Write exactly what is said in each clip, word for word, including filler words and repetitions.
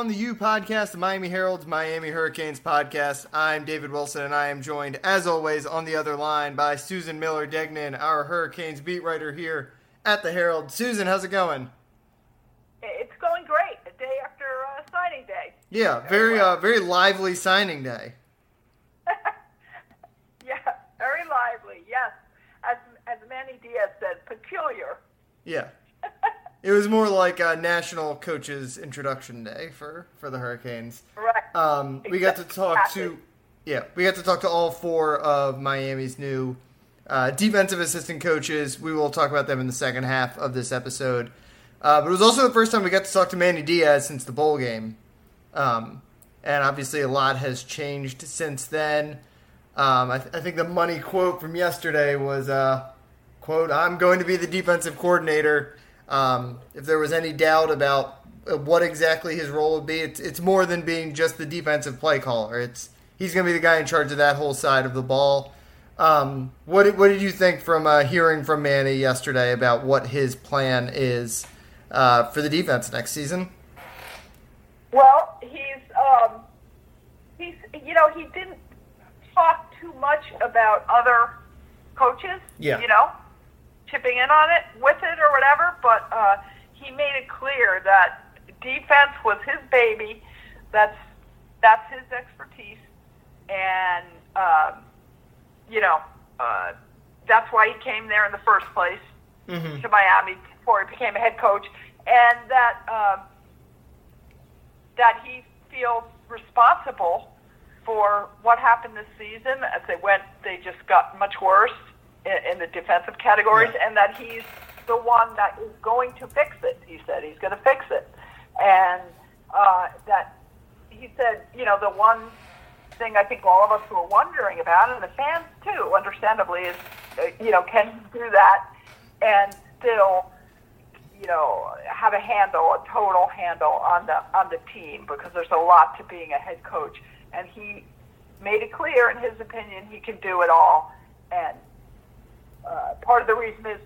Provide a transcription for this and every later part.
On the U podcast, the Miami Herald's Miami Hurricanes podcast. I'm David Wilson, and I am joined, as always, on the other line by Susan Miller-Degnan, our Hurricanes beat writer here at the Herald. Susan, how's it going? It's going great. The day after uh, signing day. Yeah, very, uh, very lively signing day. Yeah, very lively. Yes, as as Manny Diaz said, peculiar. Yeah. It was more like a National Coaches Introduction Day for, for the Hurricanes. Right. Um, we got to talk to, yeah, we got to talk to all four of Miami's new uh, defensive assistant coaches. We will talk about them in the second half of this episode. Uh, but it was also the first time we got to talk to Manny Diaz since the bowl game, um, and obviously a lot has changed since then. Um, I, th- I think the money quote from yesterday was, uh, "quote I'm going to be the defensive coordinator." Um, if there was any doubt about what exactly his role would be, it's, it's more than being just the defensive play caller. It's he's going to be the guy in charge of that whole side of the ball. Um, what did, what did you think from uh, hearing from Manny yesterday about what his plan is uh, for the defense next season? Well, he's um, he's you know he didn't talk too much about other coaches. Yeah. You know. Chipping in on it, with it, or whatever, but uh, he made it clear that defense was his baby. That's that's his expertise, and um, you know uh, that's why he came there in the first place mm-hmm. to Miami before he became a head coach, and that um, that he feels responsible for what happened this season. As they went, they just got much worse in the defensive categories, yeah. and that he's the one that is going to fix it. He said he's going to fix it. And uh, that he said, you know, the one thing I think all of us were wondering about, and the fans too, understandably, is, uh, you know, can he do that and still, you know, have a handle, a total handle on the on the team, because there's a lot to being a head coach. And he made it clear, in his opinion, he can do it all. And Uh, part of the reason is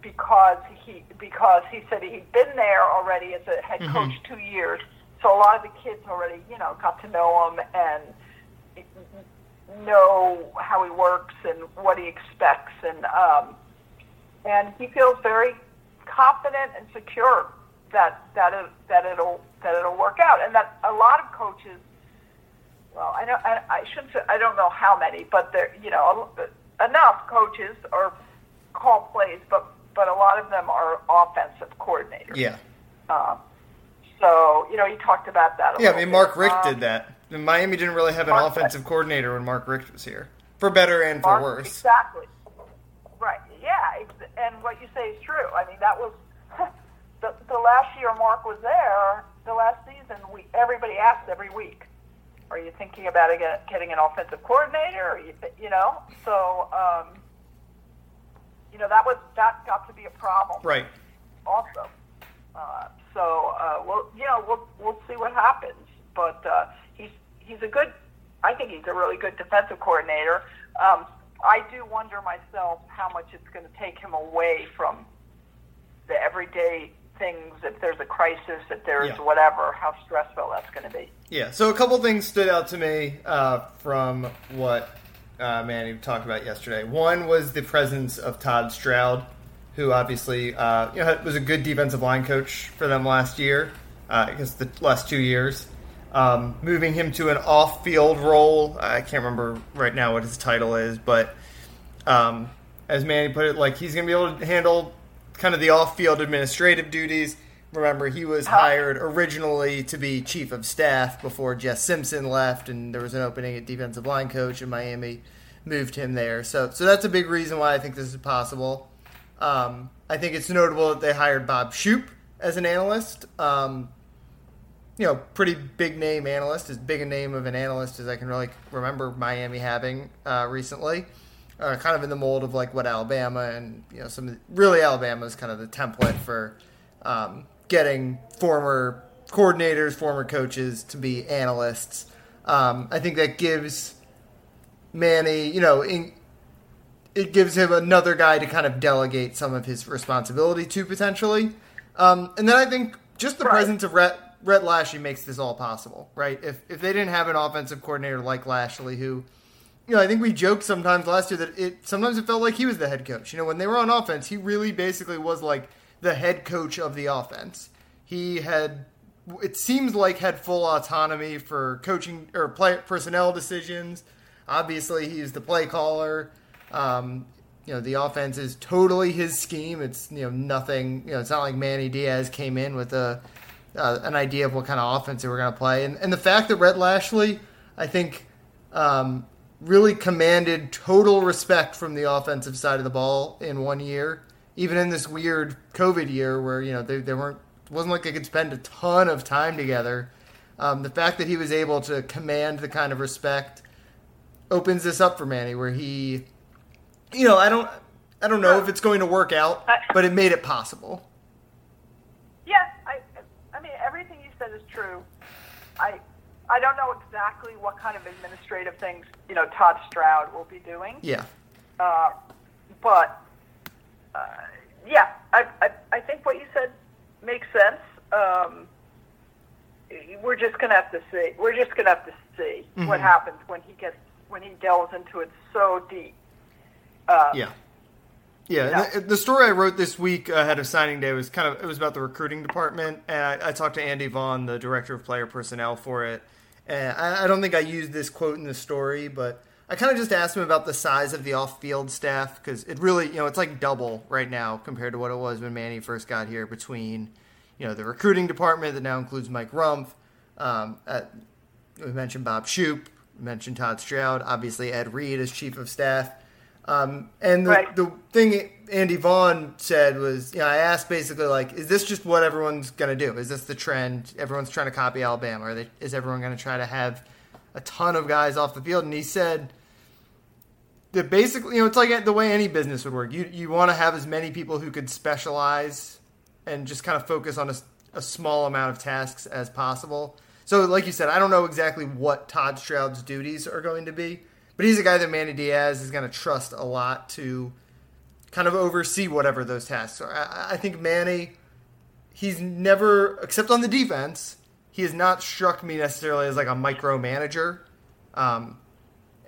because he because he said he'd been there already as a head mm-hmm. coach two years, so a lot of the kids already, you know, got to know him and know how he works and what he expects, and um, and he feels very confident and secure that that it, that it'll that it'll work out, and that a lot of coaches, well, I know I, I shouldn't say, I don't know how many, but there, you know. A, enough coaches or call plays, but, but a lot of them are offensive coordinators. Yeah. Um, so, you know, you talked about that a yeah, little bit. Yeah, I mean, Mark Richt um, did that. Miami didn't really have an Mark offensive coordinator when Mark Richt was here, for better and for Mark, worse. Exactly. Right, yeah, and what you say is true. I mean, that was the, the last year Mark was there, the last season, we everybody asked every week, are you thinking about getting an offensive coordinator? Or you, you know, so um, you know that was that got to be a problem, right? Also, uh, so uh, we'll you know we'll we'll see what happens. But uh, he's he's a good, I think he's a really good defensive coordinator. Um, I do wonder myself how much it's going to take him away from the everyday things, if there's a crisis, if there's yeah. whatever, how stressful that's going to be. Yeah, so a couple things stood out to me uh, from what uh, Manny talked about yesterday. One was the presence of Todd Stroud, who obviously uh, you know, was a good defensive line coach for them last year, uh, I guess the last two years. Um, moving him to an off-field role, I can't remember right now what his title is, but um, as Manny put it, like he's going to be able to handle kind of the off-field administrative duties. Remember, he was hired originally to be chief of staff before Jess Simpson left, and there was an opening at defensive line coach, and Miami moved him there. So so that's a big reason why I think this is possible. Um, I think it's notable that they hired Bob Shoop as an analyst. Um, you know, pretty big-name analyst, as big a name of an analyst as I can really remember Miami having uh, recently. Uh, kind of in the mold of like what Alabama and you know some of the, really Alabama is kind of the template for um, getting former coordinators, former coaches to be analysts. Um, I think that gives Manny, you know, in, it gives him another guy to kind of delegate some of his responsibility to potentially. Um, and then I think just the right. presence of Rhett Rhett Lashley makes this all possible, right? If if they didn't have an offensive coordinator like Lashley, who, you know, I think we joked sometimes last year that it sometimes it felt like he was the head coach. You know, when they were on offense, he really basically was like the head coach of the offense. He had, it seems like, had full autonomy for coaching or play personnel decisions. Obviously, he's the play caller. Um, you know, the offense is totally his scheme. It's, you know, nothing, you know, it's not like Manny Diaz came in with a uh, an idea of what kind of offense they were going to play. And and the fact that Rhett Lashley, I think, um, really commanded total respect from the offensive side of the ball in one year, even in this weird COVID year where, you know, they, they weren't, it wasn't like they could spend a ton of time together. Um, the fact that he was able to command the kind of respect opens this up for Manny, where he, you know, I don't, I don't know if it's going to work out, but it made it possible. Yeah, I, I mean, everything you said is true. I, I don't know exactly what kind of administrative things, you know, Todd Stroud will be doing. Yeah. Uh, but, uh, yeah, I, I, I think what you said makes sense. Um, we're just gonna have to see. We're just gonna have to see mm-hmm. what happens when he gets when he delves into it so deep. Uh, yeah, yeah. The, the story I wrote this week ahead of signing day was kind of it was about the recruiting department, and I, I talked to Andy Vaughn, the director of player personnel for it. And I, I don't think I used this quote in the story, but I kind of just asked him about the size of the off-field staff, because it really, you know, it's like double right now compared to what it was when Manny first got here. Between, you know, the recruiting department that now includes Mike Rumph, um, at, we mentioned Bob Shoop, we mentioned Todd Stroud, obviously Ed Reed as chief of staff. Um, and the, right. the thing Andy Vaughn said was, you know, I asked basically, like, is this just what everyone's going to do? Is this the trend? Everyone's trying to copy Alabama. Are they, is everyone going to try to have a ton of guys off the field? And he said that basically, you know, it's like the way any business would work. You you want to have as many people who could specialize and just kind of focus on a, a small amount of tasks as possible. So, like you said, I don't know exactly what Todd Stroud's duties are going to be, but he's a guy that Manny Diaz is going to trust a lot to kind of oversee whatever those tasks are. I, I think Manny, he's never, except on the defense, he has not struck me necessarily as like a micromanager. Um,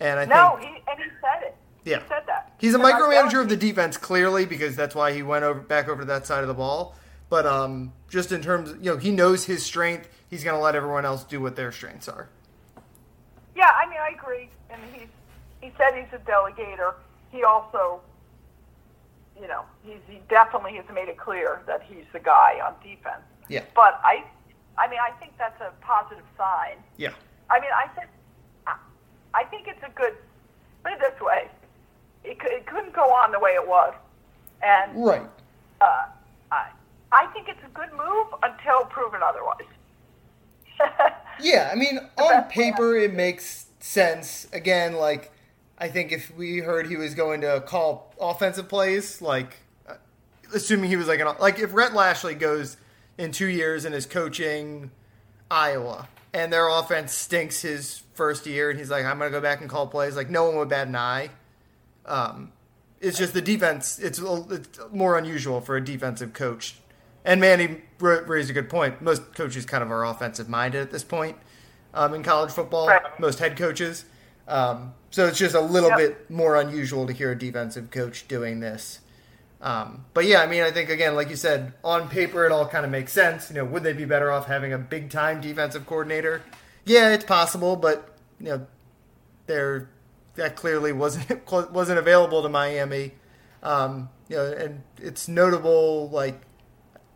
and I no, think, he, and he said it. Yeah. He said that. He's a and micromanager of the defense, clearly, because that's why he went over back over to that side of the ball. But um, just in terms of, you know, he knows his strength. He's going to let everyone else do what their strengths are. Yeah, I mean, I agree. And he's, he said he's a delegator. He also, you know, he's, he definitely has made it clear that he's the guy on defense. Yeah. But I, I mean, I think that's a positive sign. Yeah. I mean, I think, I think it's a good, put it this way, it, it couldn't go on the way it was. And right. uh, I, I think it's a good move until proven otherwise. Yeah, I mean, on paper it makes sense. Again, like, I think if we heard he was going to call offensive plays, like, assuming he was like an, like if Rhett Lashley goes in two years and is coaching Iowa and their offense stinks his first year and he's like, I'm going to go back and call plays, like, no one would bat an eye. Um, it's just the defense, it's, it's more unusual for a defensive coach. And Manny raised a good point. Most coaches kind of are offensive-minded at this point um, in college football, right. Most head coaches. Um, so it's just a little yep. bit more unusual to hear a defensive coach doing this. Um, but, yeah, I mean, I think, again, like you said, on paper it all kind of makes sense. You know, would they be better off having a big-time defensive coordinator? Yeah, it's possible, but, you know, there that clearly wasn't wasn't available to Miami. Um, you know, and it's notable, like,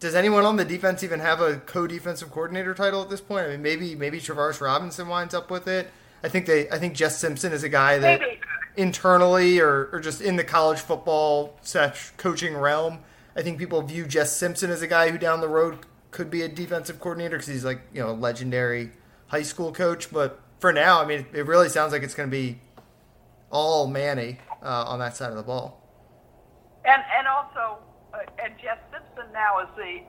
does anyone on the defense even have a co-defensive coordinator title at this point? I mean, maybe maybe Travaris Robinson winds up with it. I think they I think Jess Simpson is a guy that maybe. internally or, or just in the college football such coaching realm, I think people view Jess Simpson as a guy who down the road could be a defensive coordinator because he's like, you know, a legendary high school coach. But for now, I mean, it really sounds like it's going to be all Manny uh, on that side of the ball. And and also, uh, and Jess Simpson now is the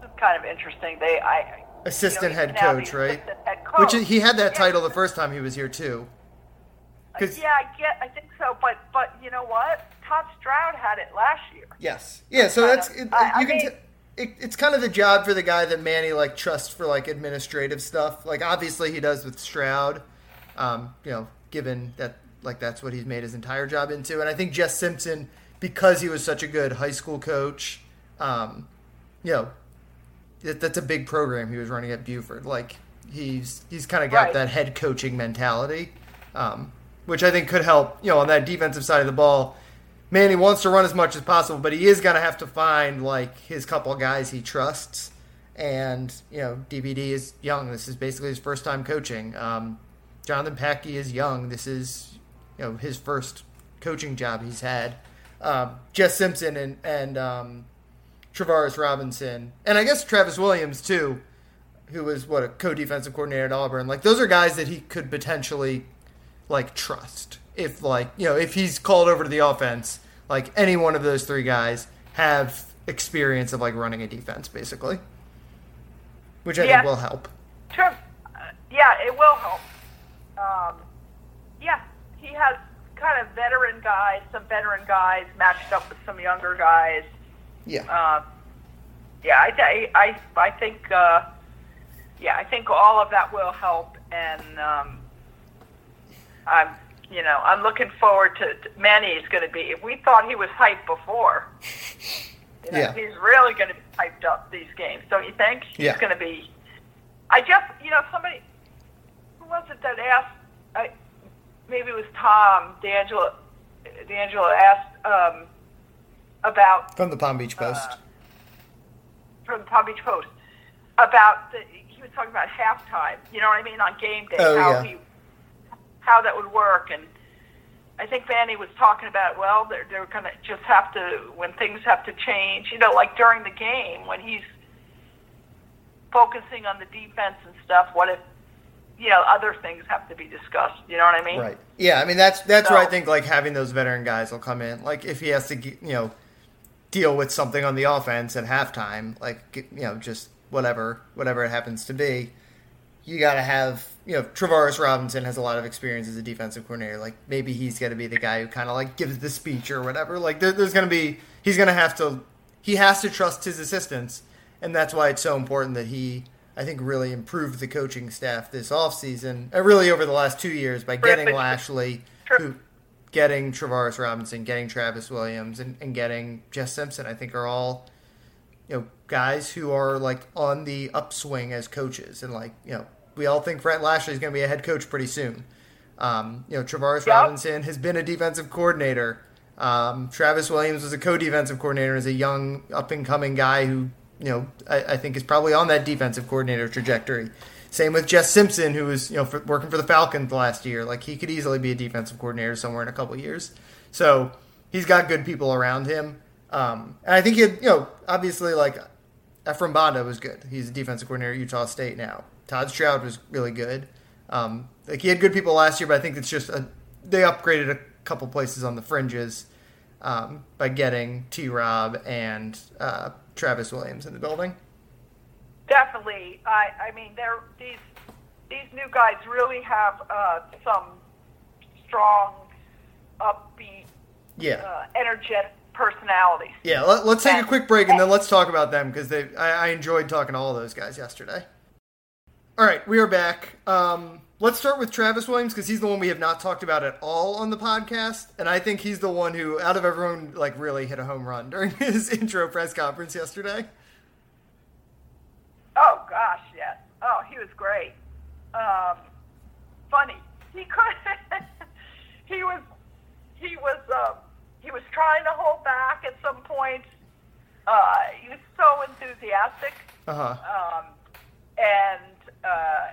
this is kind of interesting. They I assistant you know, head coach, right? Head coach. Which is, he had that yeah. title the first time he was here too. Uh, yeah, I get. I think so. But but you know what? Todd Stroud had it last year. Yes. Yeah. So that's of, it, I, you I can. Mean, t- It, it's kind of the job for the guy that Manny like trusts for like administrative stuff. Like obviously he does with Stroud, um, you know, given that like that's what he's made his entire job into. And I think Jess Simpson, because he was such a good high school coach, um, you know, that, that's a big program he was running at Buford. Like he's he's kind of got right. that head coaching mentality, um, which I think could help. You know, on that defensive side of the ball. Manny wants to run as much as possible, but he is going to have to find, like, his couple guys he trusts. And, you know, D V D is young. This is basically his first time coaching. Um, Jonathan Packey is young. This is, you know, his first coaching job he's had. Um, Jess Simpson and, and um, Travaris Robinson. And I guess Travis Williams, too, who was, what, a co-defensive coordinator at Auburn. Like, those are guys that he could potentially, like, trust. If, like, you know, if he's called over to the offense, like, any one of those three guys have experience of, like, running a defense, basically, which I yeah. think will help. Sure. Yeah, it will help. Um, yeah, he has kind of veteran guys, some veteran guys matched up with some younger guys. Yeah. Um, yeah, I, I, I think, uh, yeah, I think all of that will help, and um, I'm You know, I'm looking forward to, to Manny's going to be. If we thought he was hyped before, you know, yeah. he's really going to be hyped up these games, don't you think? He's yeah. going to be. I just, you know, somebody who was it that asked? I, maybe it was Tom D'Angelo. D'Angelo asked um, about from the Palm Beach Post. Uh, from the Palm Beach Post about the, he was talking about halftime. You know what I mean? On game day, oh, how yeah. he. how that would work, and I think Manny was talking about, well, they're, they're going to just have to, when things have to change, you know, like during the game, when he's focusing on the defense and stuff, what if, you know, other things have to be discussed, you know what I mean? Right. Yeah, I mean, that's that's so, where I think, like, having those veteran guys will come in. Like, if he has to, you know, deal with something on the offense at halftime, like, you know, just whatever, whatever it happens to be, you got to have, you know, Travaris Robinson has a lot of experience as a defensive coordinator. Like, maybe he's going to be the guy who kind of, like, gives the speech or whatever. Like, there, there's going to be – he's going to have to – he has to trust his assistants, and that's why it's so important that he, I think, really improved the coaching staff this offseason, and really over the last two years by getting Lashley, who, getting Travaris Robinson, getting Travis Williams, and, and getting Jess Simpson, I think, are all, you know, guys who are, like, on the upswing as coaches and, like, you know, we all think Rhett Lashley is going to be a head coach pretty soon. Um, you know, Travaris yep. Robinson has been a defensive coordinator. Um, Travis Williams was a co-defensive coordinator as a young, up-and-coming guy who, you know, I, I think is probably on that defensive coordinator trajectory. Same with Jess Simpson, who was, you know, for, working for the Falcons last year. Like, he could easily be a defensive coordinator somewhere in a couple years. So he's got good people around him. Um, and I think, he had, you know, obviously, like, Ephraim Banda was good. He's a defensive coordinator at Utah State now. Todd Stroud was really good. Um, like he had good people last year, but I think it's just a, they upgraded a couple places on the fringes um, by getting T-Rob and uh, Travis Williams in the building. Definitely. I, I mean, they're, these these new guys really have uh, some strong, upbeat, yeah. uh, energetic personalities. Yeah, let, let's take a quick break, and then let's talk about them because I, I enjoyed talking to all those guys yesterday. All right, we are back. Um, let's start with Travis Williams because he's the one we have not talked about at all on the podcast, and I think he's the one who, out of everyone, like really hit a home run during his intro press conference yesterday. Oh gosh, yes. Oh, he was great. Um, funny. He could. he was. He was. Um, he was trying to hold back at some points. Uh, he was so enthusiastic. Uh huh. Um, and. Uh,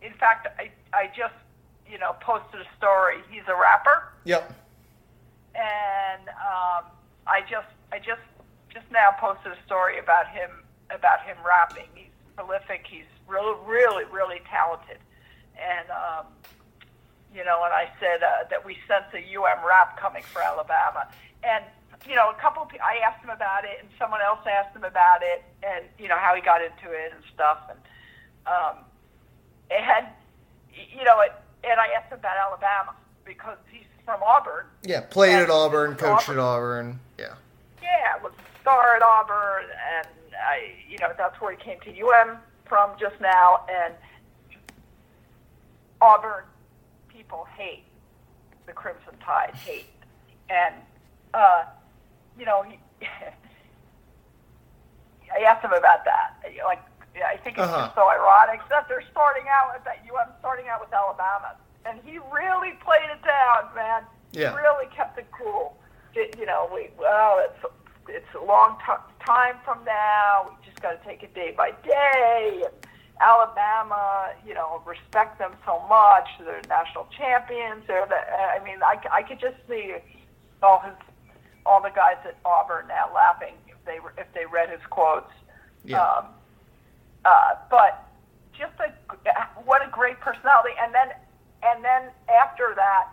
in fact, I, I just, you know, posted a story. He's a rapper. Yep. And um, I just, I just, just now posted a story about him, about him rapping. He's prolific. He's really, really, really talented. And, um, you know, and I said uh, that we sense a U M rap coming for Alabama. And, you know, a couple of people, I asked him about it, and someone else asked him about it, and, you know, how he got into it and stuff, and Um, and, you know, it, and I asked him about Alabama because he's from Auburn. Yeah, played at Auburn, coached Auburn. at Auburn. Yeah. Yeah, was a star at Auburn, and I, you know, that's where he came to U M from just now, and Auburn people hate the Crimson Tide, hate, and uh, you know, he, I asked him about that. Like, I think it's uh-huh. just so ironic that they're starting out with that U M starting out with Alabama, and he really played it down, man. Yeah. He really kept it cool. It, you know, we well, it's it's a long t- time from now. We just got to take it day by day. And Alabama, you know, respect them so much. They're national champions. They're the, I mean, I, I could just see all his, all the guys at Auburn now laughing if they were, if they read his quotes. Yeah. Um, uh, but just a, what a great personality. And then and then after that,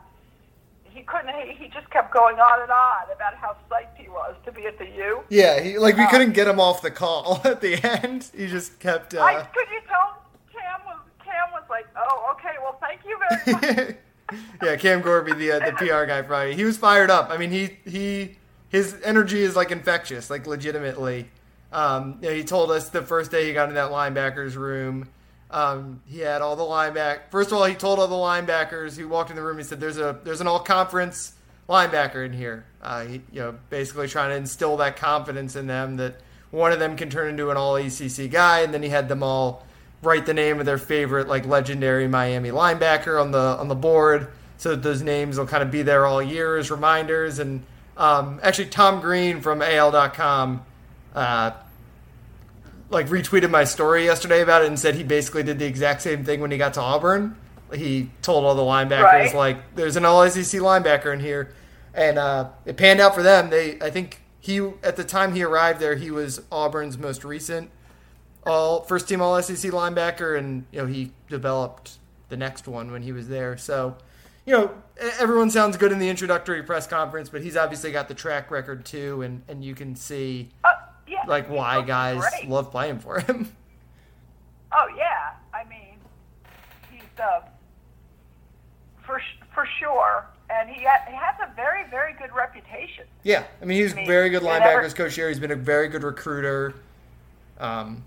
he couldn't. He, he just kept going on and on about how psyched he was to be at the U. Yeah, he, like we um, couldn't get him off the call at the end. He just kept. Uh, I, could you tell Cam was Cam was like, oh, okay, well, thank you very much. Yeah, Cam Gorby, the uh, the P R guy, probably he was fired up. I mean, he he his energy is like infectious, like legitimately. Um, you know, he told us the first day he got in that linebacker's room. Um, he had all the linebackers. First of all, he told all the linebackers who walked in the room. He said, "There's a there's an all conference linebacker in here." Uh, he, you know, basically trying to instill that confidence in them that one of them can turn into an all A C C guy. And then he had them all write the name of their favorite, like legendary Miami linebacker on the on the board, so that those names will kind of be there all year as reminders. And um, actually, Tom Green from A L dot com. Uh, like retweeted my story yesterday about it and said he basically did the exact same thing when he got to Auburn. He told all the linebackers, right, like, there's an all S E C linebacker in here. And uh, it panned out for them. They, I think he, at the time he arrived there, he was Auburn's most recent all first team all S E C linebacker. And, you know, he developed the next one when he was there. So, you know, everyone sounds good in the introductory press conference, but he's obviously got the track record too. And, and you can see, uh- Yeah, like why guys great. love playing for him. Oh yeah, I mean, he's uh, for for sure, and he, ha- he has a very very good reputation. Yeah, I mean he's I mean, very good linebackers never... coach here. He's been a very good recruiter. Um,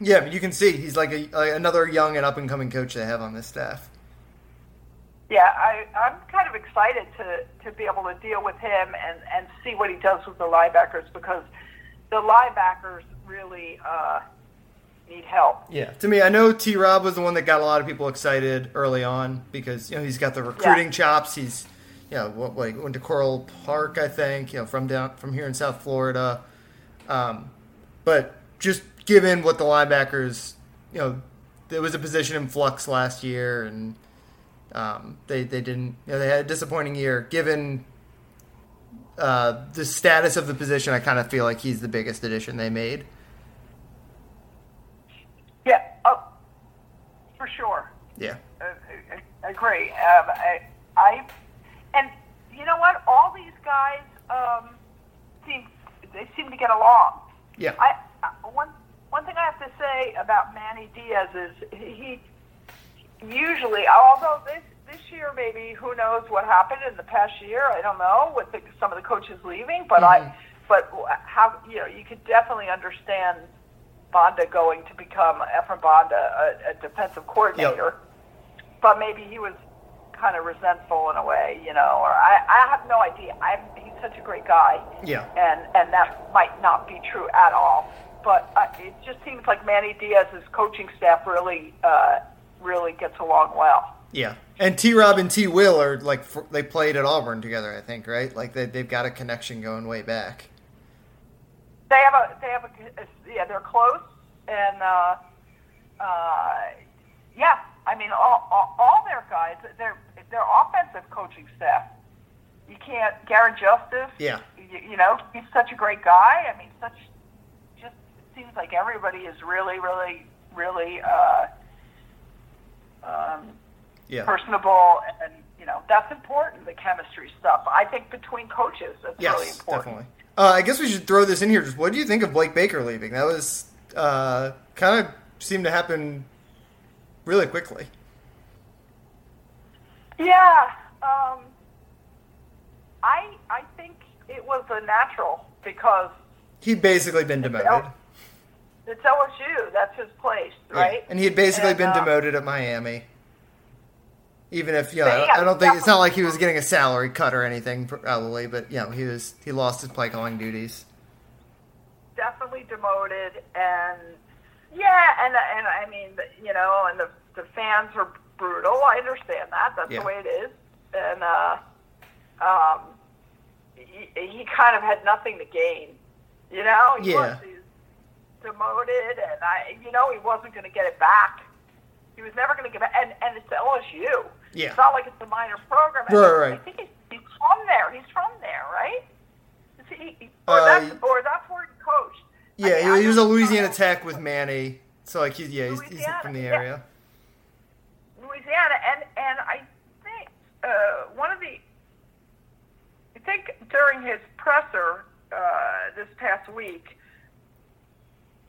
yeah, but you can see he's like a, a, another young and up and coming coach they have on this staff. Yeah, I, I'm kind of excited to to be able to deal with him and and see what he does with the linebackers because the linebackers really uh, need help. Yeah, to me, I know T-Rob was the one that got a lot of people excited early on because, you know, he's got the recruiting yeah. chops. He's, you know, what, like went to Coral Park, I think, you know, from down from here in South Florida. Um, but just given what the linebackers, you know, there was a position in flux last year, and um, they they didn't, you know, they had a disappointing year given. Uh, the status of the position, I kind of feel like he's the biggest addition they made. Yeah, uh, for sure. Yeah, uh, I agree. Um, I, I, and you know what? All these guys um, seem they seem to get along. Yeah. I one one thing I have to say about Manny Diaz is he usually, although this. This year, maybe, who knows what happened in the past year? I don't know with the, some of the coaches leaving, but mm-hmm. I, but how you know you could definitely understand Banda going to become Ephraim Banda, a, a defensive coordinator. Yep. But maybe he was kind of resentful in a way, you know. Or I, I have no idea. I'm he's such a great guy, yeah, and and that might not be true at all. But I, it just seems like Manny Diaz's coaching staff really, uh, really gets along well. Yeah. And T-Rob and T-Will are like they played at Auburn together, I think, right? Like they they've got a connection going way back. They have a they have a yeah they're close and uh, uh, yeah I mean all, all all their guys their their offensive coaching staff you can't Garrett Justice yeah you, you know he's such a great guy I mean such just it seems like everybody is really really really uh, um. Yeah. Personable, and you know that's important. The chemistry stuff, I think, between coaches, that's yes, really important. Definitely. Uh, I guess we should throw this in here. Just what do you think of Blake Baker leaving? That was uh, kind of seemed to happen really quickly. Yeah, um, I I think it was a natural because he'd basically been demoted. It's L S U. That's his place, right? Yeah. And he had basically and, been uh, demoted at Miami. Even if, you know, yeah, I don't think, it's not like he was getting a salary cut or anything, probably, but, you know, he was, he lost his play calling duties. Definitely demoted, and, yeah, and, and I mean, you know, and the, the fans are brutal. I understand that. That's yeah. the way it is. And uh, um, he, he kind of had nothing to gain, you know? He yeah. was, he was demoted, and, I, you know, he wasn't going to get it back. He was never going to give it, and, and it's to L S U. Yeah. It's not like it's a minor program. Right, I, right. I think he's, he's from there. He's from there, right? Is he, he, or, uh, that's, or that's where he coached. Yeah, I mean, he was a Louisiana Tech with Manny. So, like, he's, yeah, he's, he's from the area. Yeah. Louisiana, and, and I think uh, one of the, I think during his presser uh, this past week,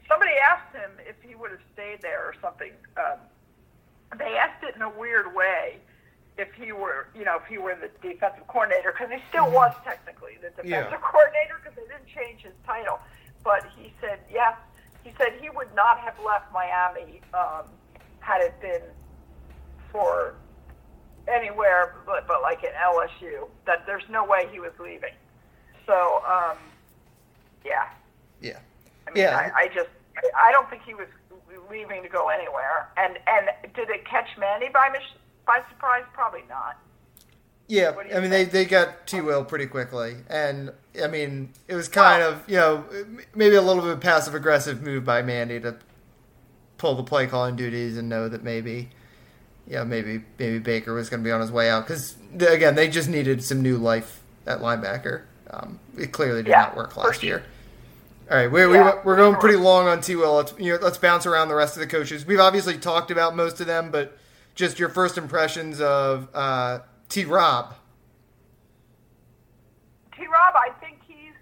somebody asked him if he would have stayed there or something. Um, They asked it in a weird way if he were, you know, if he were the defensive coordinator, because he still was technically the defensive yeah. coordinator, because they didn't change his title. But he said, yes, he said he would not have left Miami um, had it been for anywhere but, but like at L S U, that there's no way he was leaving. So, um, yeah. Yeah. I mean, yeah. I, I just, I don't think he was leaving to go anywhere, and and did it catch Manny by mis- by surprise? Probably not. Yeah, I mean think? they they got T-Will pretty quickly, and I mean it was kind wow. of, you know, maybe a little bit of passive aggressive move by Manny to pull the play calling duties and know that maybe yeah maybe maybe Baker was going to be on his way out, because again they just needed some new life at linebacker. Um, it clearly did yeah, not work last year. Sure. All right, we're, yeah, we're going pretty long on T-Will. Let's, you know, let's bounce around the rest of the coaches. We've obviously talked about most of them, but just your first impressions of uh, T-Rob. T-Rob, I think he's,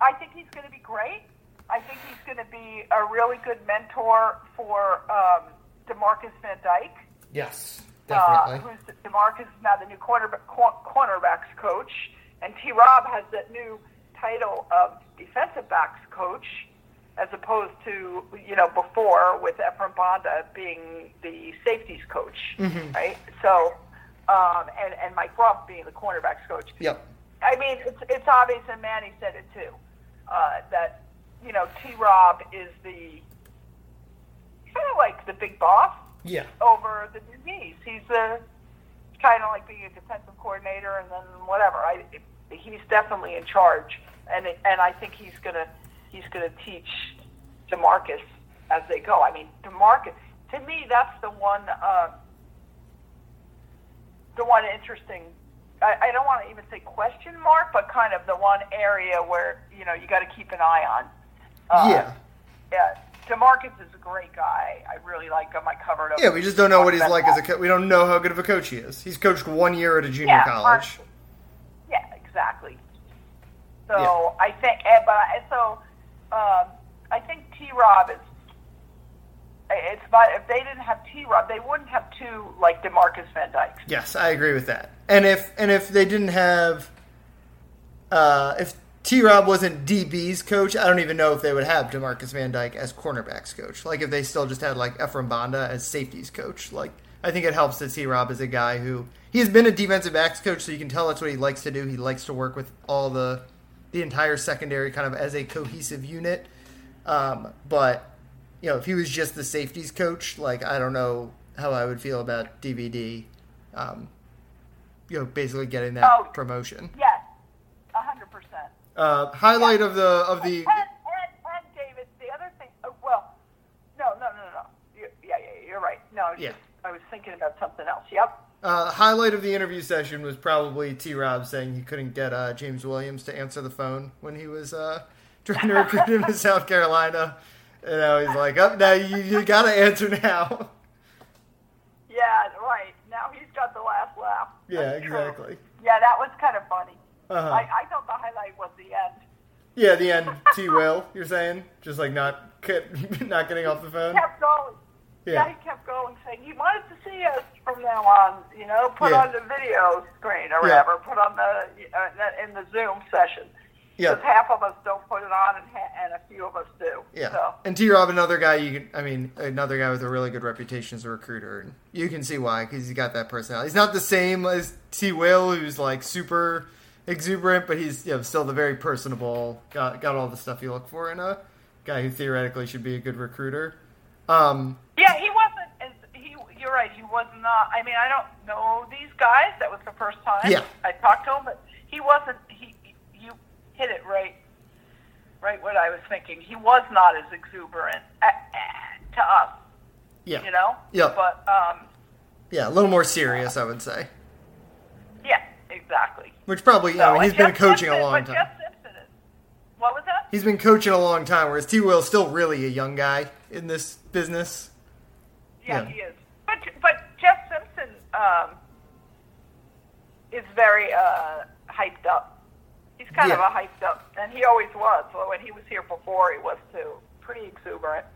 I think he's going to be great. I think he's going to be a really good mentor for um, DeMarcus Van Dyke. Yes, definitely. Uh, who's the, DeMarcus is now the new cornerback, cornerbacks coach, and T-Rob has that new title of defensive backs coach, as opposed to, you know, before with Ephraim Banda being the safeties coach, mm-hmm. right? So, um, and, and Mike Rumph being the cornerbacks coach. Yep. I mean, it's, it's obvious, and Manny said it too, uh, that, you know, T-Rob is the, kind of like the big boss yeah. over the disease. He's the, kind of like being a defensive coordinator and then whatever. I, it, he's definitely in charge, and and I think he's gonna he's gonna teach DeMarcus as they go. I mean, DeMarcus, to me, that's the one uh, the one interesting. I, I don't want to even say question mark, but kind of the one area where, you know, you got to keep an eye on. Uh, yeah, yeah. DeMarcus is a great guy. I really like him. I covered him. Yeah, we just don't know what he's like as a coach. We don't know how good of a coach he is. He's coached one year at a junior yeah, college. Mark, Exactly. So yeah. I think, but I, so um, I think T-Rob is. It's about, if they didn't have T-Rob, they wouldn't have two like DeMarcus Van Dykes. Yes, I agree with that. And if and if they didn't have, uh, if T-Rob wasn't D B's coach, I don't even know if they would have DeMarcus Van Dyke as cornerbacks coach. Like if they still just had like Ephraim Banda as safeties coach, like. I think it helps that T-Rob is a guy who he has been a defensive backs coach, so you can tell that's what he likes to do. He likes to work with all the the entire secondary kind of as a cohesive unit. Um, but you know, if he was just the safeties coach, like I don't know how I would feel about D V D. Um, you know, basically getting that oh, promotion. Yes, a hundred percent. Highlight yes. of the of the. And, and, and David, the other thing. Oh, well, no, no, no, no. You're, yeah, yeah, you're right. No. Yeah. Just, I was thinking about something else. Yep. Uh, highlight of the interview session was probably T-Rob saying he couldn't get uh, James Williams to answer the phone when he was uh, trying to recruit him to South Carolina. And now he's like, "Up oh, now, you, you got to answer now." Yeah, right. Now he's got the last laugh. Yeah, That's exactly. True. Yeah, that was kind of funny. Uh-huh. I, I thought the highlight was the end. Yeah, the end. T-Will, you're saying, just like not not getting off the phone. Kept going. Yeah. yeah, he kept going, saying, "You wanted to see us from now on, you know, put yeah. on the video screen or whatever, yeah. put on the uh, in the Zoom session." Yeah. Because half of us don't put it on, and, ha- and a few of us do. Yeah. So. And T Rob, another guy you can, I mean, another guy with a really good reputation as a recruiter, and you can see why, because he's got that personality. He's not the same as T Will, who's like super exuberant, but he's, you know, still the very personable. Got got all the stuff you look for in a guy who theoretically should be a good recruiter. Um, yeah, he wasn't. As, he, you're right. He was not. I mean, I don't know these guys. That was the first time yeah. I talked to him, but he wasn't. He you hit it right, right. What I was thinking. He was not as exuberant at, at, to us. Yeah. You know. Yeah. But um. Yeah, a little more serious, uh, I would say. Yeah. Exactly. Which probably, so, I mean, he's been coaching Simpson, a long time. Jess Simpson is, what was that? He's been coaching a long time, whereas T. Will's still really a young guy in this business. Yeah, yeah. he is. But but Jess Simpson um, is very uh, hyped up. He's kind yeah. of a hyped up, and he always was. Well, when he was here before, he was too. Pretty exuberant.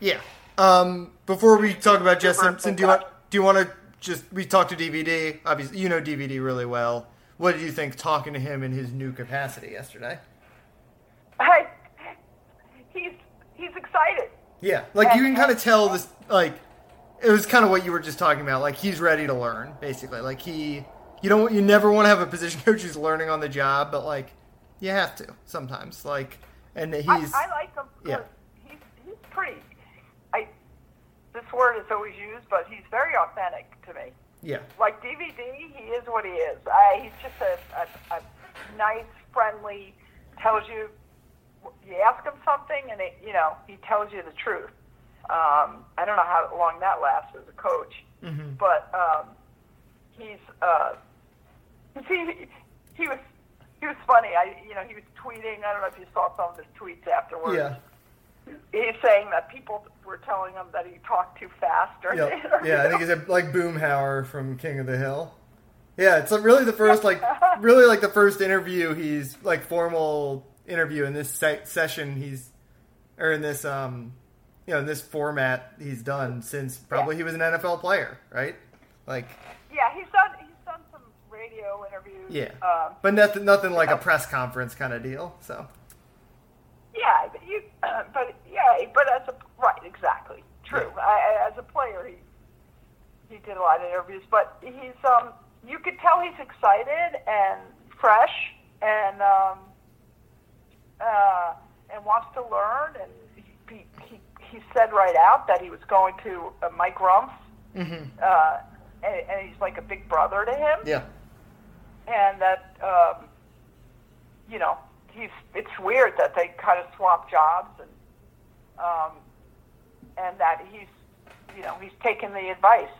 Yeah. Um, before we talk about Jess Simpson, do you want do you want to? Just, we talked to D V D, obviously, you know D V D really well. What did you think talking to him in his new capacity yesterday? I, he's he's excited. Yeah, like and, you can kind of tell this, like, it was kind of what you were just talking about. Like, he's ready to learn, basically. Like, he, you don't, you never want to have a position coach who's learning on the job, but, like, you have to sometimes. Like, and he's... I, I like him because yeah. he's, he's pretty... This word is always used, but he's very authentic to me. Yeah. Like D V D, he is what he is. I, he's just a, a, a nice, friendly, tells you, you ask him something, and, it, you know, he tells you the truth. Um, I don't know how long that lasts as a coach, mm-hmm. but um, he's, uh, he, he was he was funny. I You know, he was tweeting. I don't know if you saw some of his tweets afterwards. Yeah. He's saying that people were telling him that he talked too fast. Or, yep. or yeah, I think he's a, like Boomhauer from King of the Hill. Yeah, it's really the first like really like the first interview he's like formal interview in this se- session he's or in this um you know in this format he's done since probably yeah. he was an N F L player, right? Like yeah, he's done he's done some radio interviews. Yeah, um, but nothing nothing like yeah. a press conference kind of deal. So. Yeah, but you, uh, but yeah, but as a right, exactly, true. Yeah. I, as a player, he he did a lot of interviews, but he's um, you could tell he's excited and fresh, and um, uh, and wants to learn, and he he he said right out that he was going to uh, Mike Rumph, mm-hmm. uh, and, and he's like a big brother to him. Yeah, and that um, you know. He's, it's weird that they kind of swap jobs, and um, and that he's, you know, he's taking the advice.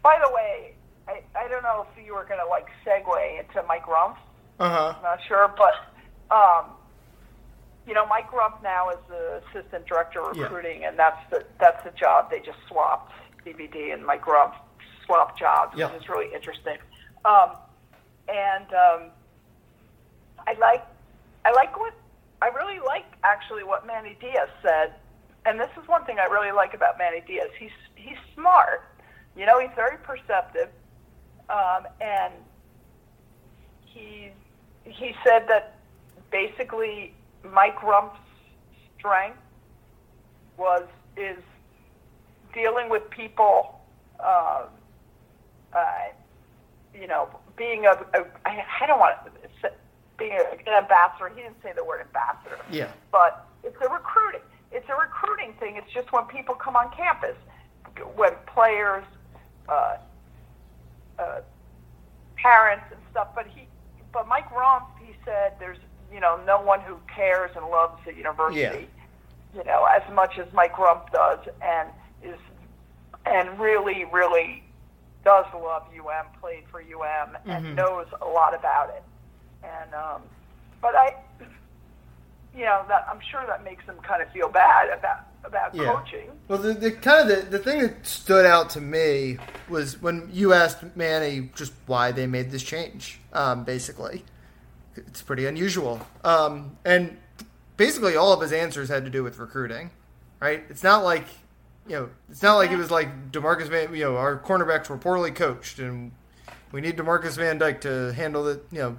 By the way, I, I don't know if you were going to like segue into Mike Rumph. Uh-huh. I'm not sure, but um, you know, Mike Rumph now is the assistant director of recruiting, yeah. and that's the that's the job they just swapped. D V D and Mike Rumph swapped jobs, yeah. which is really interesting. Um, and um, I like. I like what I really like actually what Manny Diaz said, and this is one thing I really like about Manny Diaz. He's he's smart, you know. He's very perceptive, um, and he he said that basically Mike Rump's strength was is dealing with people, uh, uh, you know, being a, a I, I don't want to. Being an ambassador, he didn't say the word ambassador. Yeah. But it's a recruiting. It's a recruiting thing. It's just when people come on campus, when players, uh, uh, parents, and stuff. But he, but Mike Rumph, he said, there's you know no one who cares and loves the university, yeah. you know, as much as Mike Rumph does, and is, and really, really does love U M, played for U M, mm-hmm. and knows a lot about it. And, um, but I, you know, that, I'm sure that makes them kind of feel bad about, about yeah. coaching. Well, the, the kind of the, the thing that stood out to me was when you asked Manny just why they made this change, um, basically. It's pretty unusual. Um, and basically all of his answers had to do with recruiting, right? It's not like, you know, it's not like it was like DeMarcus Van, you know, our cornerbacks were poorly coached and we need DeMarcus Van Dyke to handle the, you know,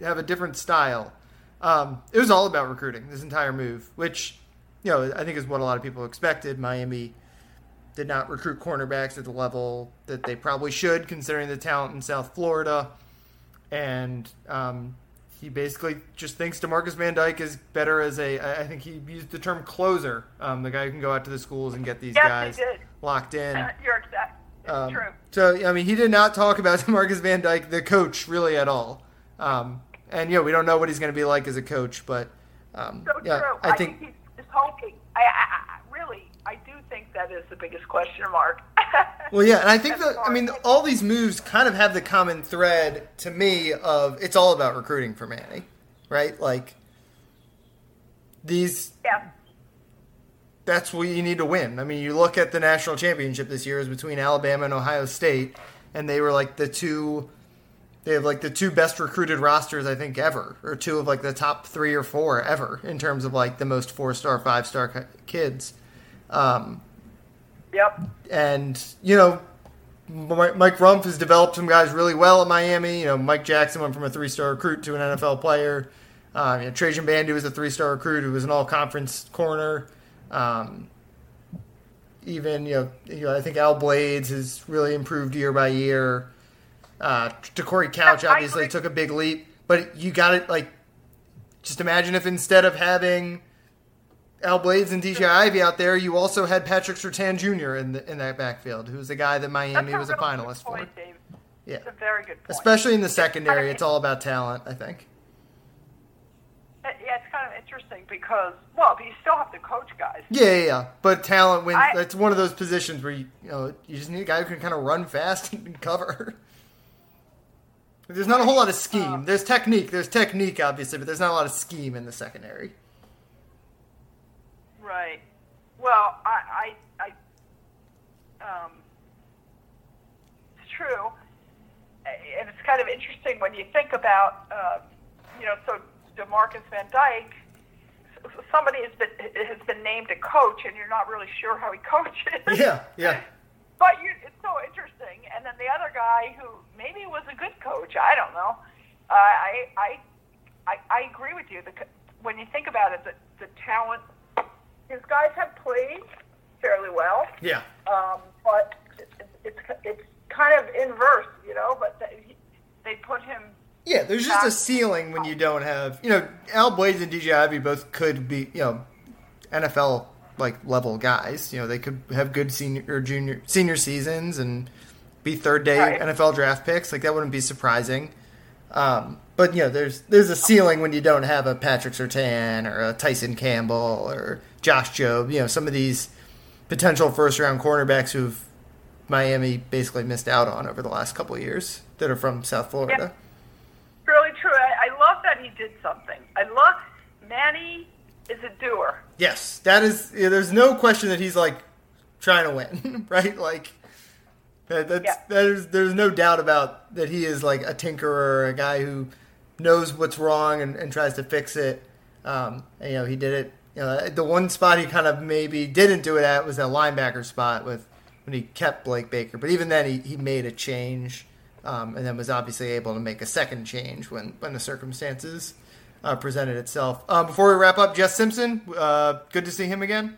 have a different style. Um, it was all about recruiting, this entire move, which, you know, I think is what a lot of people expected. Miami did not recruit cornerbacks at the level that they probably should, considering the talent in South Florida. And um, he basically just thinks DeMarcus Van Dyke is better as a, I think he used the term closer, um, the guy who can go out to the schools and get these yes, guys locked in. You're exact. It's um, true. So, I mean, he did not talk about DeMarcus Van Dyke, the coach, really at all. Um, and, you know, we don't know what he's going to be like as a coach, but um, so yeah, true. I think, I think he's hoping. I, I, I really, I do think that is the biggest question mark. Well, yeah, and I think that, I mean, all these moves kind of have the common thread to me of it's all about recruiting for Manny, right? Like, these. Yeah. That's what you need to win. I mean, you look at the national championship this year is between Alabama and Ohio State, and they were like the two, they have like the two best recruited rosters, I think, ever, or two of like the top three or four ever in terms of like the most four-star, five-star kids. Um, yep. And, you know, Mike Rumph has developed some guys really well at Miami. You know, Mike Jackson went from a three-star recruit to an N F L player. Um, you know, Trajan Bandu was a three-star recruit who was an all-conference corner. Um, even, you know, you know, I think Al Blades has really improved year by year. Uh, DeCorey Couch obviously took a big leap, but you got it. Like, just imagine if instead of having Al Blades and D J Ivey out there, you also had Patrick Surtain Junior in the, in that backfield, who was the guy that Miami was a finalist for. Yeah, it's a very good point. Especially in the secondary, it's all about talent, I think. Yeah, it's kind of interesting because, well, but you still have to coach guys. Yeah, yeah, yeah. But talent, wins. I, that's one of those positions where, you, you know, you just need a guy who can kind of run fast and cover. There's not a whole lot of scheme. Um, there's technique. There's technique, obviously, but there's not a lot of scheme in the secondary. Right. Well, I, I, I um, it's true. And it's kind of interesting when you think about, uh, you know, so DeMarcus Van Dyke, somebody has been has been named a coach, and you're not really sure how he coaches. Yeah, yeah. But you, it's so interesting. And then the other guy who maybe was a good coach, I don't know. Uh, I, I I I agree with you. The, when you think about it, the, the talent, his guys have played fairly well. Yeah. Um, but it, it's it's kind of inverse, you know. But they, they put him. Yeah, there's just a ceiling when you don't have, you know, Al Blades and D J Ivey both could be, you know, N F L like level guys. You know, they could have good senior or junior senior seasons and be third day right. N F L draft picks. Like that wouldn't be surprising. Um, but you know, there's there's a ceiling when you don't have a Patrick Surtain or a Tyson Campbell or Josh Jobe. You know, some of these potential first round cornerbacks who've Miami basically missed out on over the last couple of years that are from South Florida. Yeah. Really true. I, I love that he did something. I love Manny is a doer. Yes, that is. Yeah, there's no question that he's like trying to win, right? Like that, that's yeah. that is. There's no doubt about that. He is like a tinkerer, a guy who knows what's wrong and, and tries to fix it. Um, and, you know, he did it. You know, the one spot he kind of maybe didn't do it at was that linebacker spot with when he kept Blake Baker. But even then, he, he made a change. Um, and then was obviously able to make a second change when, when the circumstances uh, presented itself. Uh, before we wrap up, Jess Simpson, uh, good to see him again.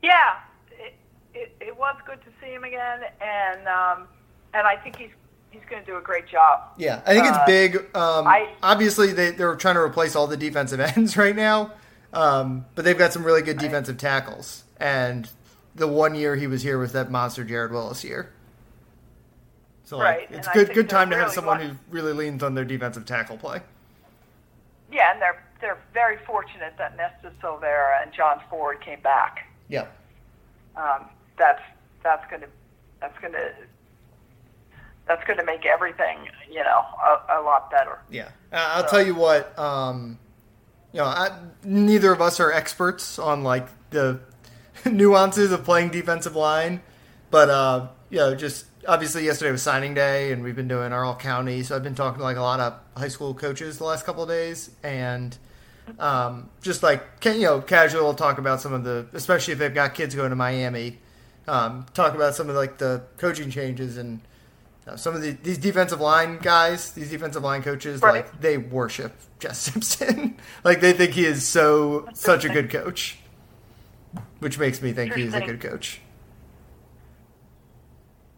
Yeah, it, it, it was good to see him again, and um, and I think he's he's going to do a great job. Yeah, I think it's uh, big. Um, I, obviously, they, they're trying to replace all the defensive ends right now, um, but they've got some really good defensive tackles. And the one year he was here was that monster Jared Willis year. So like, right. It's and good good time to really have someone who really leans on their defensive tackle play. Yeah, and they're they're very fortunate that Nestor Silvera and John Ford came back. Yeah, um, that's that's gonna that's gonna that's gonna make everything, you know, a, a lot better. Yeah, uh, I'll so. tell you what, um, you know, I, neither of us are experts on like the nuances of playing defensive line, but uh, you know, just. Obviously, yesterday was signing day, and we've been doing our all county. So I've been talking to like a lot of high school coaches the last couple of days, and um, just like can, you know, casual talk about some of the, especially if they've got kids going to Miami, um, talk about some of like the coaching changes. And Uh, some of the, these defensive line guys, these defensive line coaches, right. like they worship Jess Simpson. Like they think he is so such a good coach, which makes me think he is a good coach.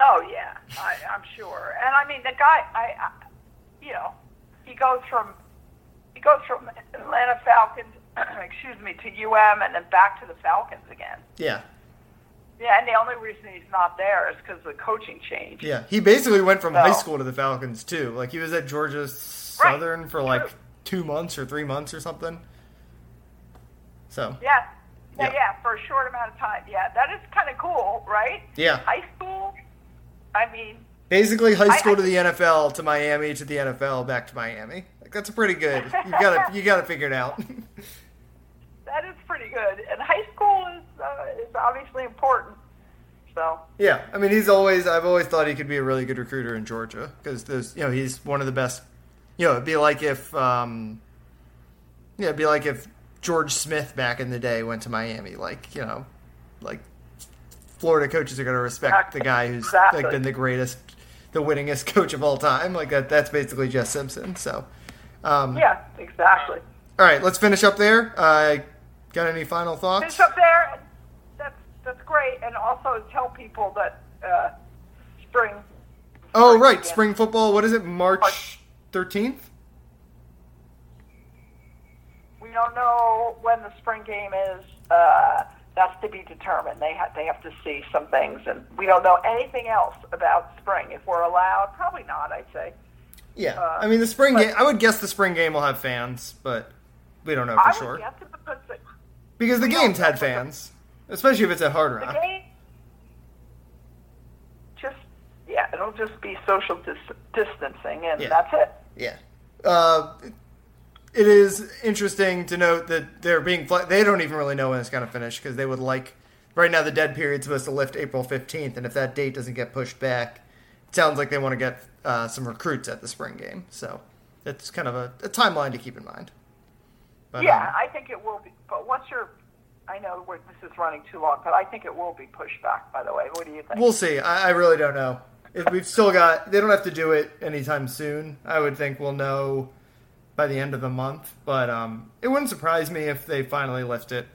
Oh yeah, I, I'm sure. And I mean, the guy, I, I you know, he goes from he goes from Atlanta Falcons, excuse me, to U M, and then back to the Falcons again. Yeah. Yeah, and the only reason he's not there is because the coaching changed. Yeah, he basically went from so, high school to the Falcons, too. Like, he was at Georgia Southern right. for, like, two months or three months or something. So. Yeah. yeah, yeah, yeah, for a short amount of time. Yeah, that is kind of cool, right? Yeah. High school, I mean. Basically high school I, I, to the N F L, to Miami, to the N F L, back to Miami. Like, that's pretty good. You've got to you got to figure it out. That is pretty good. And high school is uh, is obviously important. So yeah, I mean, he's always I've always thought he could be a really good recruiter in Georgia because there's you know he's one of the best. You know, it'd be like if um, yeah, it'd be like if George Smith back in the day went to Miami. Like you know, like Florida coaches are going to respect the guy who's exactly. like been the greatest, the winningest coach of all time. Like that. That's basically Jess Simpson. So um, yeah, exactly. All right, let's finish up there. Uh, Got any final thoughts? Finish up there. That's that's great, and also tell people that uh, spring. Oh right, again. Spring football. What is it? March thirteenth. We don't know when the spring game is. Uh, that's to be determined. They have they have to see some things, and we don't know anything else about spring. If we're allowed, probably not. I'd say. Yeah, uh, I mean the spring game. I would guess the spring game will have fans, but we don't know for I sure. Would guess it because it, Because the game's had fans, especially if it's at Hard Rock. The game, just, yeah, it'll just be social dis- distancing, and yeah. that's it. Yeah. Uh, it is interesting to note that they're being, fl- they don't even really know when it's going to finish, because they would like, right now the dead period's supposed to lift April fifteenth, and if that date doesn't get pushed back, it sounds like they want to get uh, some recruits at the spring game. So that's kind of a, a timeline to keep in mind. But, yeah, um, I think it will be. But once you're, I know this is running too long, but I think it will be pushed back, by the way. What do you think? We'll see. I, I really don't know. If we've still got, they don't have to do it anytime soon. I would think we'll know by the end of the month. But um, it wouldn't surprise me if they finally lift it.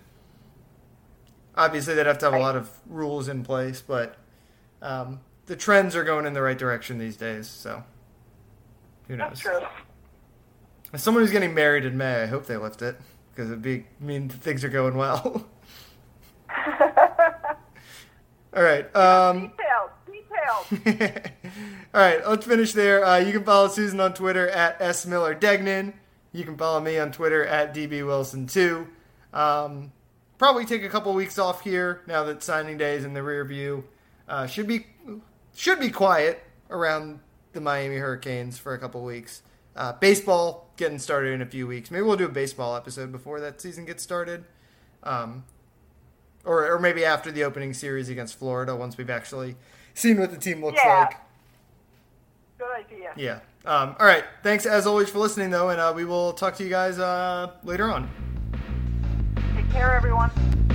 Obviously, they'd have to have right. a lot of rules in place, but um, the trends are going in the right direction these days. So who knows? That's true. As someone who's getting married in May, I hope they lift it, because it'd be mean things are going well. All right. Um, details, details. All right, let's finish there. Uh, you can follow Susan on Twitter at S Miller Degnan. You can follow me on Twitter at D B Wilson two. Um, probably take a couple weeks off here now that signing day is in the rear view. Uh, should be should be quiet around the Miami Hurricanes for a couple weeks. Uh, baseball getting started in a few weeks. Maybe we'll do a baseball episode before that season gets started. Um, or or maybe after the opening series against Florida, once we've actually seen what the team looks yeah. like. Good idea. Yeah. Um, all right. Thanks, as always, for listening, though, and uh, we will talk to you guys uh, later on. Take care, everyone.